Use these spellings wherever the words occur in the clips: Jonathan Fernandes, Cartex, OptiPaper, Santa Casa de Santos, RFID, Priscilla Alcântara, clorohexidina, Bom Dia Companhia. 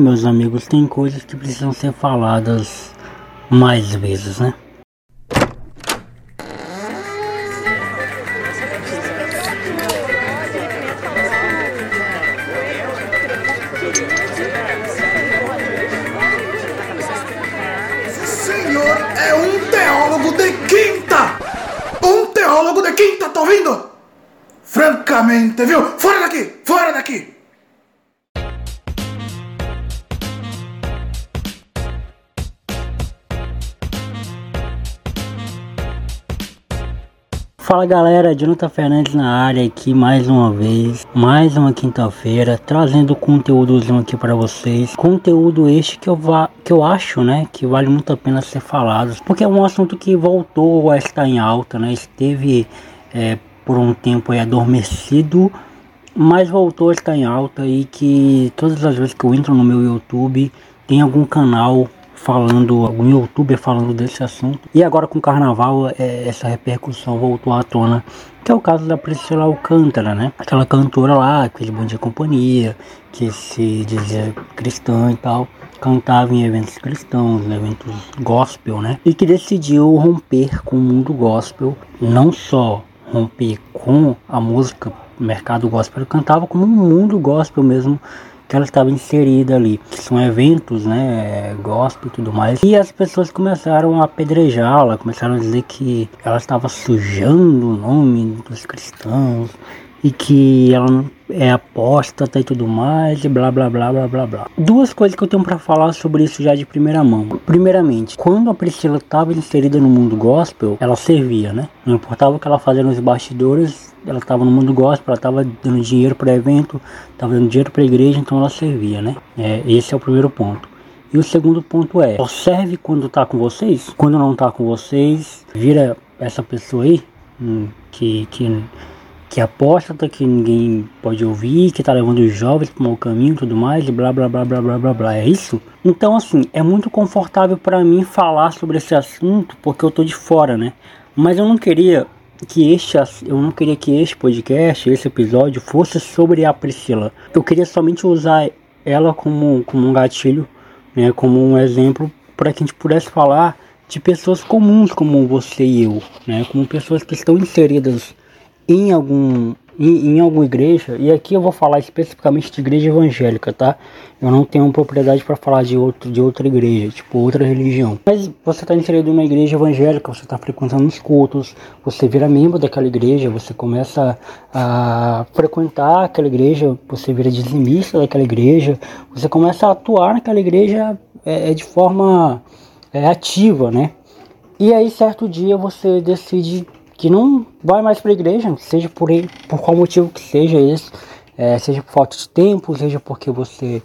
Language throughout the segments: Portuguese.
Meus amigos, tem coisas que precisam ser faladas mais vezes, né? Senhor, é um teólogo de quinta! Um teólogo de quinta, tá ouvindo? Francamente, viu? Fora daqui! Fora daqui! Fala galera, Jonathan Fernandes na área aqui mais uma vez, mais uma quinta-feira, trazendo conteúdozinho aqui para vocês. Conteúdo este que eu acho, né, que vale muito a pena ser falado, porque é um assunto que voltou a estar em alta, né, esteve por um tempo aí adormecido, mas voltou a estar em alta e que todas as vezes que eu entro no meu YouTube tem algum canal falando, algum youtuber falando desse assunto. E agora com o carnaval essa repercussão voltou à tona, que é o caso da Priscilla Alcântara, né? Aquela cantora lá que fez Bom Dia Companhia, que se dizia cristã e tal, cantava em eventos cristãos, em eventos gospel, né? E que decidiu romper com o mundo gospel, não só romper com a música, o mercado gospel cantava, como o mundo gospel mesmo, que ela estava inserida ali, que são eventos, né, gospel e tudo mais. E as pessoas começaram a apedrejá-la, começaram a dizer que ela estava sujando o nome dos cristãos e que ela não é apóstata e tudo mais, e blá blá blá blá blá blá. Duas coisas que eu tenho para falar sobre isso já de primeira mão. Primeiramente, quando a Priscilla estava inserida no mundo gospel, ela servia, né? Não importava o que ela fazia nos bastidores, ela estava no mundo gospel, ela estava dando dinheiro para evento, estava dando dinheiro para igreja, então ela servia, né? Esse é o primeiro ponto. E o segundo ponto é, serve quando tá com vocês, quando não tá com vocês, vira essa pessoa aí que apóstata, que ninguém pode ouvir, que tá levando os jovens para o mau caminho e tudo mais, e blá, blá, blá, blá, blá, blá, blá, é isso? Então, assim, é muito confortável para mim falar sobre esse assunto, porque eu tô de fora, né? Mas eu não queria que este podcast, esse episódio, fosse sobre a Priscilla. Eu queria somente usar ela como um gatilho, né, como um exemplo, para que a gente pudesse falar de pessoas comuns como você e eu, né, como pessoas que estão inseridas em alguma igreja, e aqui eu vou falar especificamente de igreja evangélica, tá? Eu não tenho propriedade para falar de outra igreja, tipo outra religião. Mas você está inserido numa igreja evangélica, você está frequentando os cultos, você vira membro daquela igreja, você começa a frequentar aquela igreja, você vira dizimista daquela igreja, você começa a atuar naquela igreja de forma ativa, né? E aí certo dia você decide que não vai mais para a igreja, seja por qual motivo que seja esse, seja por falta de tempo, seja porque você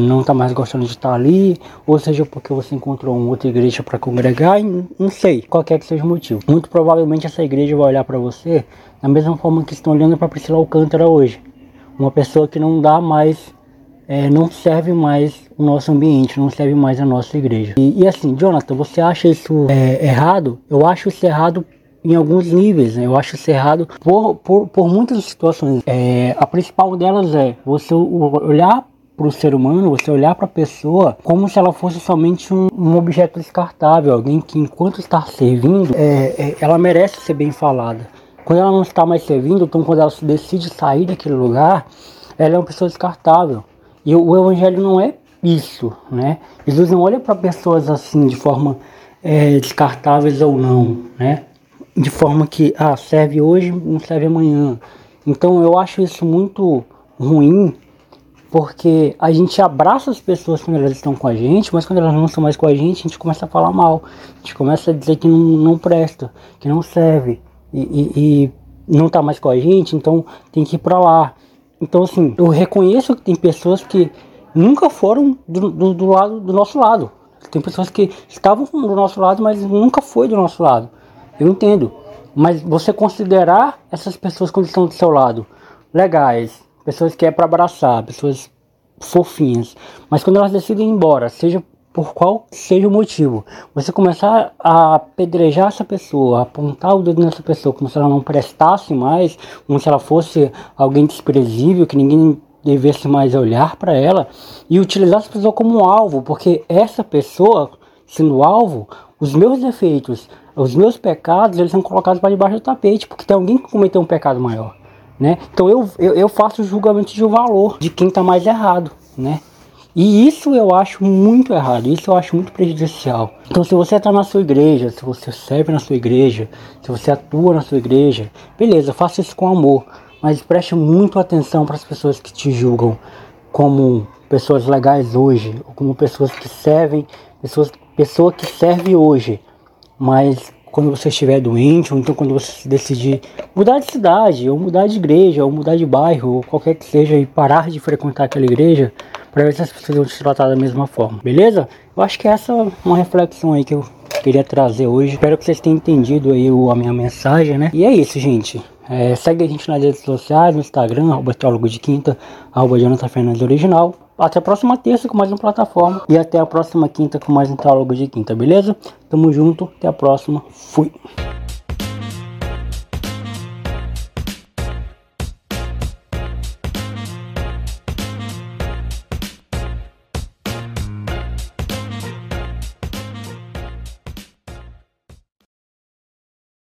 não está mais gostando de estar ali, ou seja porque você encontrou uma outra igreja para congregar, não sei, qualquer que seja o motivo. Muito provavelmente essa igreja vai olhar para você da mesma forma que estão olhando para Priscilla Alcântara hoje. Uma pessoa que não dá mais, não serve mais o nosso ambiente, não serve mais a nossa igreja. E assim, Jonathan, você acha isso errado? Eu acho isso errado em alguns níveis, né? Eu acho isso errado por muitas situações. A principal delas é você olhar para o ser humano, você olhar para a pessoa como se ela fosse somente um objeto descartável, alguém que enquanto está servindo, ela merece ser bem falada. Quando ela não está mais servindo, então quando ela decide sair daquele lugar, ela é uma pessoa descartável. E o evangelho não é isso, né? Jesus não olha para pessoas assim de forma descartáveis ou não, né? De forma que, serve hoje, não serve amanhã. Então eu acho isso muito ruim, porque a gente abraça as pessoas quando elas estão com a gente, mas quando elas não estão mais com a gente começa a falar mal. A gente começa a dizer que não presta, que não serve, e não está mais com a gente, então tem que ir para lá. Então assim, eu reconheço que tem pessoas que nunca foram do nosso lado. Tem pessoas que estavam do nosso lado, mas nunca foi do nosso lado. Eu entendo, mas você considerar essas pessoas quando estão do seu lado legais, pessoas que é para abraçar, pessoas fofinhas, mas quando elas decidem ir embora, seja por qual seja o motivo, você começar a apedrejar essa pessoa, a apontar o dedo nessa pessoa como se ela não prestasse mais, como se ela fosse alguém desprezível, que ninguém devesse mais olhar para ela e utilizar essa pessoa como um alvo, porque essa pessoa, sendo alvo, os meus defeitos, os meus pecados, eles são colocados para debaixo do tapete, porque tem alguém que cometeu um pecado maior, né? Então eu faço o julgamento de valor de quem está mais errado, né? E isso eu acho muito errado, isso eu acho muito prejudicial. Então se você está na sua igreja, se você serve na sua igreja, se você atua na sua igreja, beleza, faça isso com amor. Mas preste muito atenção para as pessoas que te julgam como pessoas legais hoje, ou como pessoas que servem, pessoa que serve hoje. Mas quando você estiver doente, ou então quando você decidir mudar de cidade, ou mudar de igreja, ou mudar de bairro, ou qualquer que seja, e parar de frequentar aquela igreja, para ver se as pessoas vão te tratar da mesma forma, beleza? Eu acho que essa é uma reflexão aí que eu queria trazer hoje. Espero que vocês tenham entendido aí a minha mensagem, né? E é isso, gente. Segue a gente nas redes sociais, no Instagram, @teologodequinta, @JonathanFernandesOriginal. Até a próxima terça com mais uma plataforma e até a próxima quinta com mais um Teólogo de Quinta, beleza? Tamo junto, até a próxima, fui!